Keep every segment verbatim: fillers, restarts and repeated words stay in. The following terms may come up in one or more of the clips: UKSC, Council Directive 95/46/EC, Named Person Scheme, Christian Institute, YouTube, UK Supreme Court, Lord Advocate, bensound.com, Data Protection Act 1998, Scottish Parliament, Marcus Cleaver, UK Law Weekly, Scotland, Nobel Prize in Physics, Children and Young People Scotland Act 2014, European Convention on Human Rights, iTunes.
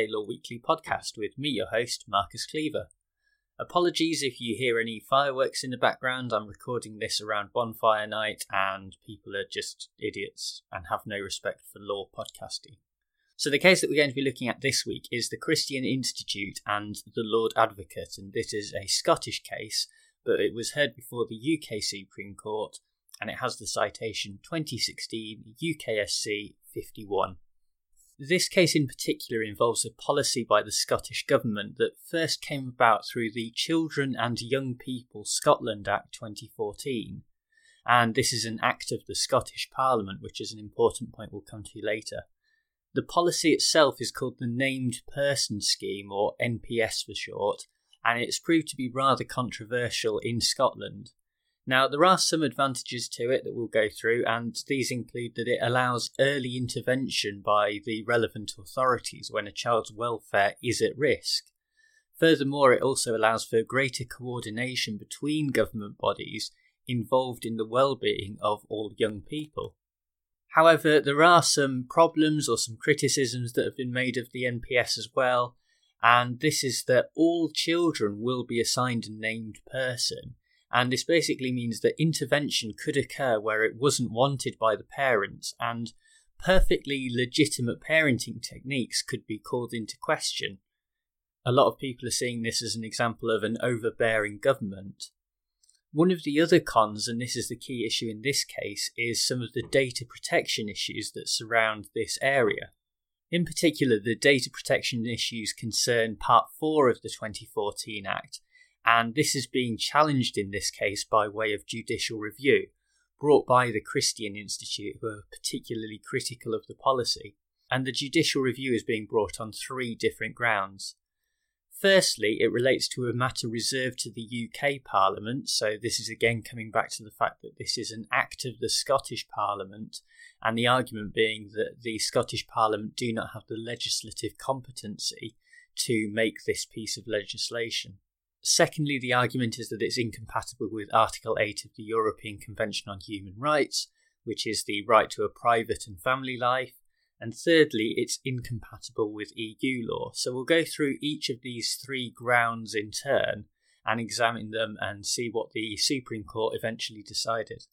U K Law Weekly podcast with me, your host, Marcus Cleaver. Apologies if you hear any fireworks in the background. I'm recording this around bonfire night and people are just idiots and have no respect for law podcasting. So the case that we're going to be looking at this week is the Christian Institute and the Lord Advocate, and this is a Scottish case, but it was heard before the U K Supreme Court, and it has the citation twenty sixteen U K S C fifty-one. This case in particular involves a policy by the Scottish Government that first came about through the Children and Young People Scotland Act twenty fourteen, and this is an act of the Scottish Parliament, which is an important point we'll come to later. The policy itself is called the Named Person Scheme, or N P S for short, and it's proved to be rather controversial in Scotland. Now, there are some advantages to it that we'll go through, and these include that it allows early intervention by the relevant authorities when a child's welfare is at risk. Furthermore, it also allows for greater coordination between government bodies involved in the well-being of all young people. However, there are some problems or some criticisms that have been made of the N P S as well, and this is that all children will be assigned a named person. And this basically means that intervention could occur where it wasn't wanted by the parents, and perfectly legitimate parenting techniques could be called into question. A lot of people are seeing this as an example of an overbearing government. One of the other cons, and this is the key issue in this case, is some of the data protection issues that surround this area. In particular, the data protection issues concern Part four of the twenty fourteen Act, and this is being challenged in this case by way of judicial review, brought by the Christian Institute, who are particularly critical of the policy. And the judicial review is being brought on three different grounds. Firstly, it relates to a matter reserved to the U K Parliament, so this is again coming back to the fact that this is an act of the Scottish Parliament, and the argument being that the Scottish Parliament do not have the legislative competency to make this piece of legislation. Secondly, the argument is that it's incompatible with Article eight of the European Convention on Human Rights, which is the right to a private and family life. And thirdly, it's incompatible with E U law. So we'll go through each of these three grounds in turn and examine them and see what the Supreme Court eventually decided.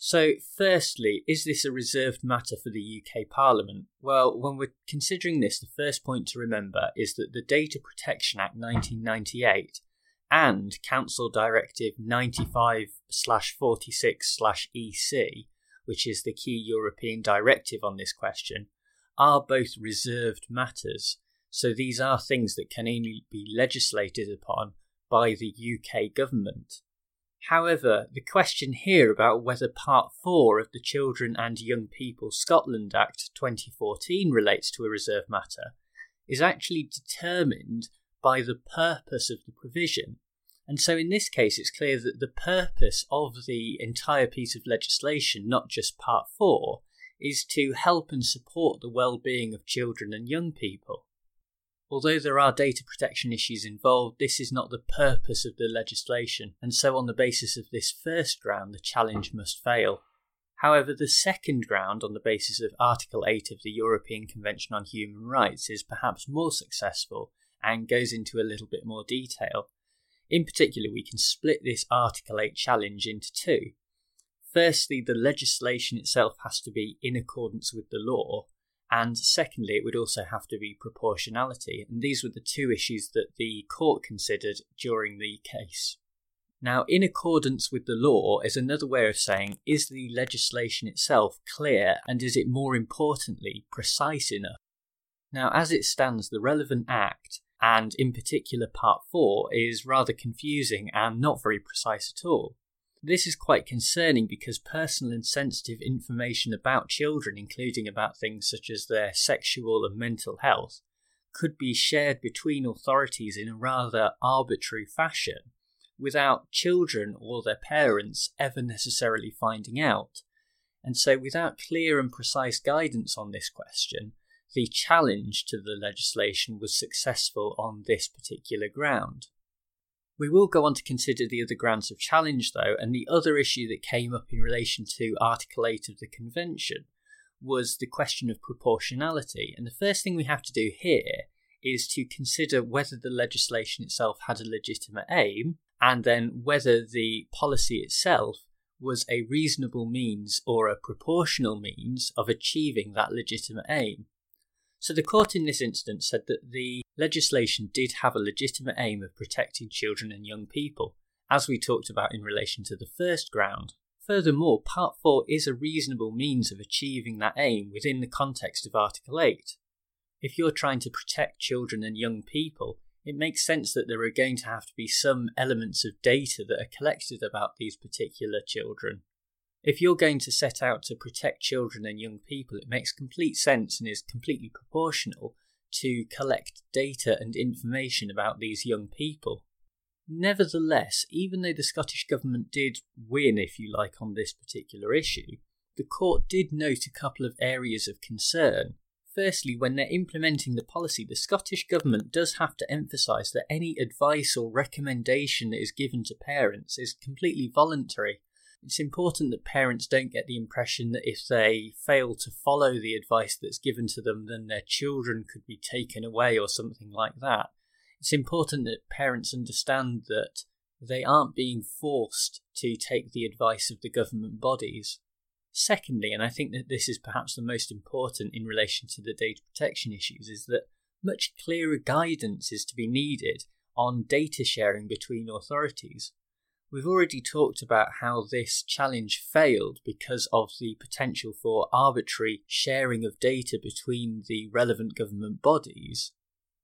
So firstly, is this a reserved matter for the U K Parliament? Well, when we're considering this, the first point to remember is that the Data Protection Act nineteen ninety-eight and Council Directive ninety-five forty-six E C, which is the key European directive on this question, are both reserved matters. So these are things that can only be legislated upon by the U K government. However, the question here about whether Part four of the Children and Young People Scotland Act twenty fourteen relates to a reserved matter is actually determined by the purpose of the provision. And so in this case, it's clear that the purpose of the entire piece of legislation, not just Part four, is to help and support the well-being of children and young people. Although there are data protection issues involved, this is not the purpose of the legislation, and so on the basis of this first ground, the challenge must fail. However, the second ground, on the basis of Article eight of the European Convention on Human Rights, is perhaps more successful and goes into a little bit more detail. In particular, we can split this Article eight challenge into two. Firstly, the legislation itself has to be in accordance with the law, and secondly, it would also have to be proportionality, and these were the two issues that the court considered during the case. Now, in accordance with the law is another way of saying, is the legislation itself clear, and is it, more importantly, precise enough? Now, as it stands, the relevant act, and in particular Part four, is rather confusing and not very precise at all. This is quite concerning because personal and sensitive information about children, including about things such as their sexual and mental health, could be shared between authorities in a rather arbitrary fashion, without children or their parents ever necessarily finding out. And so without clear and precise guidance on this question, the challenge to the legislation was successful on this particular ground. We will go on to consider the other grounds of challenge though, and the other issue that came up in relation to Article eight of the Convention was the question of proportionality. And the first thing we have to do here is to consider whether the legislation itself had a legitimate aim, and then whether the policy itself was a reasonable means or a proportional means of achieving that legitimate aim. So the court in this instance said that the legislation did have a legitimate aim of protecting children and young people, as we talked about in relation to the first ground. Furthermore, Part four is a reasonable means of achieving that aim within the context of Article eight. If you're trying to protect children and young people, it makes sense that there are going to have to be some elements of data that are collected about these particular children. If you're going to set out to protect children and young people, it makes complete sense and is completely proportional to collect data and information about these young people. Nevertheless, even though the Scottish Government did win, if you like, on this particular issue, the court did note a couple of areas of concern. Firstly, when they're implementing the policy, the Scottish Government does have to emphasise that any advice or recommendation that is given to parents is completely voluntary. It's important that parents don't get the impression that if they fail to follow the advice that's given to them, then their children could be taken away or something like that. It's important that parents understand that they aren't being forced to take the advice of the government bodies. Secondly, and I think that this is perhaps the most important in relation to the data protection issues, is that much clearer guidance is to be needed on data sharing between authorities. We've already talked about how this challenge failed because of the potential for arbitrary sharing of data between the relevant government bodies,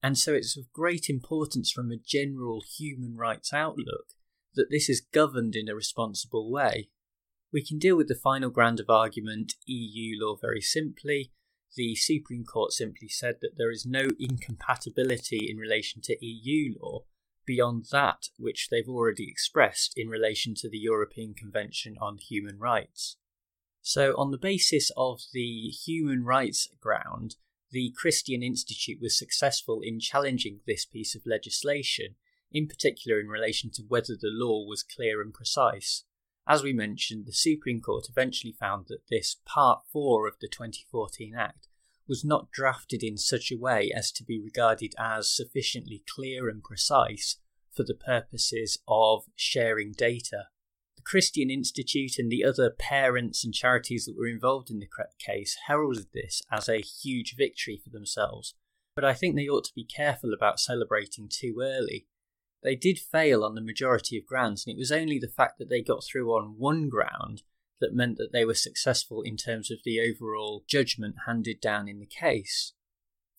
and so it's of great importance from a general human rights outlook that this is governed in a responsible way. We can deal with the final ground of argument, E U law, very simply. The Supreme Court simply said that there is no incompatibility in relation to E U law beyond that which they've already expressed in relation to the European Convention on Human Rights. So on the basis of the human rights ground, the Christian Institute was successful in challenging this piece of legislation, in particular in relation to whether the law was clear and precise. As we mentioned, the Supreme Court eventually found that this Part four of the twenty fourteen Act was not drafted in such a way as to be regarded as sufficiently clear and precise for the purposes of sharing data. The Christian Institute and the other parents and charities that were involved in the case heralded this as a huge victory for themselves, but I think they ought to be careful about celebrating too early. They did fail on the majority of grounds, and it was only the fact that they got through on one ground that meant that they were successful in terms of the overall judgment handed down in the case.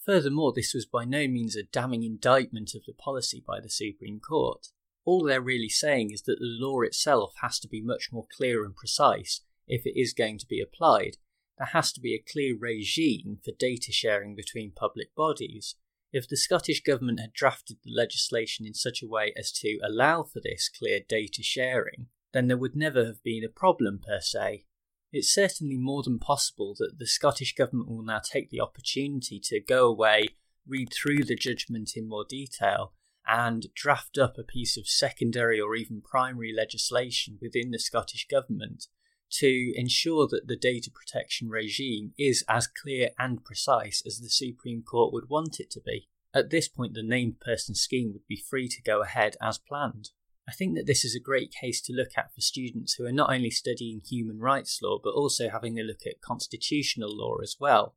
Furthermore, this was by no means a damning indictment of the policy by the Supreme Court. All they're really saying is that the law itself has to be much more clear and precise if it is going to be applied. There has to be a clear regime for data sharing between public bodies. If the Scottish Government had drafted the legislation in such a way as to allow for this clear data sharing, then there would never have been a problem per se. It's certainly more than possible that the Scottish Government will now take the opportunity to go away, read through the judgment in more detail, and draft up a piece of secondary or even primary legislation within the Scottish Government to ensure that the data protection regime is as clear and precise as the Supreme Court would want it to be. At this point, the Named Person Scheme would be free to go ahead as planned. I think that this is a great case to look at for students who are not only studying human rights law, but also having a look at constitutional law as well.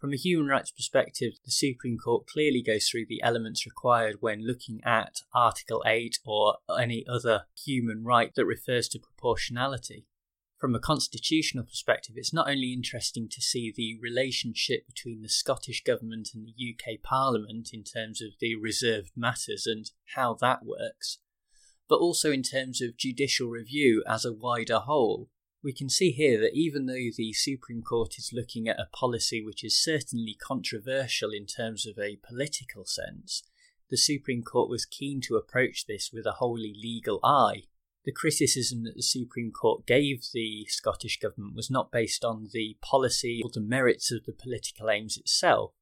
From a human rights perspective, the Supreme Court clearly goes through the elements required when looking at Article eight or any other human right that refers to proportionality. From a constitutional perspective, it's not only interesting to see the relationship between the Scottish Government and the U K Parliament in terms of the reserved matters and how that works, but also in terms of judicial review as a wider whole. We can see here that even though the Supreme Court is looking at a policy which is certainly controversial in terms of a political sense, the Supreme Court was keen to approach this with a wholly legal eye. The criticism that the Supreme Court gave the Scottish Government was not based on the policy or the merits of the political aims itself,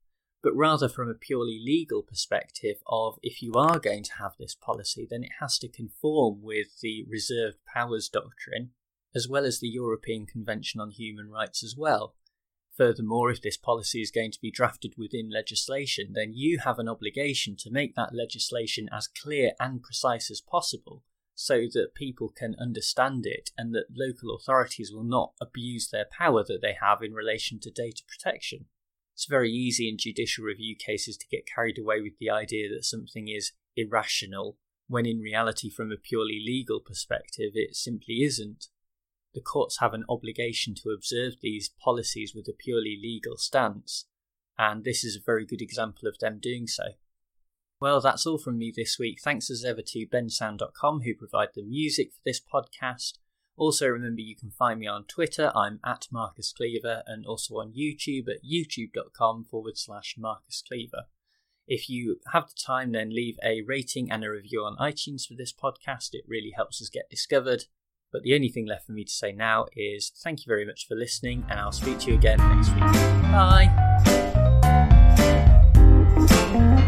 but rather from a purely legal perspective of if you are going to have this policy, then it has to conform with the Reserved Powers Doctrine, as well as the European Convention on Human Rights as well. Furthermore, if this policy is going to be drafted within legislation, then you have an obligation to make that legislation as clear and precise as possible so that people can understand it and that local authorities will not abuse their power that they have in relation to data protection. It's very easy in judicial review cases to get carried away with the idea that something is irrational, when in reality, from a purely legal perspective, it simply isn't. The courts have an obligation to observe these policies with a purely legal stance, and this is a very good example of them doing so. Well, that's all from me this week. Thanks as ever to ben sound dot com, who provide the music for this podcast. Also remember you can find me on Twitter, I'm at Marcus Cleaver, and also on YouTube at youtube.com forward slash Marcus Cleaver. If you have the time, then leave a rating and a review on iTunes for this podcast. It really helps us get discovered. But the only thing left for me to say now is thank you very much for listening, and I'll speak to you again next week. Bye!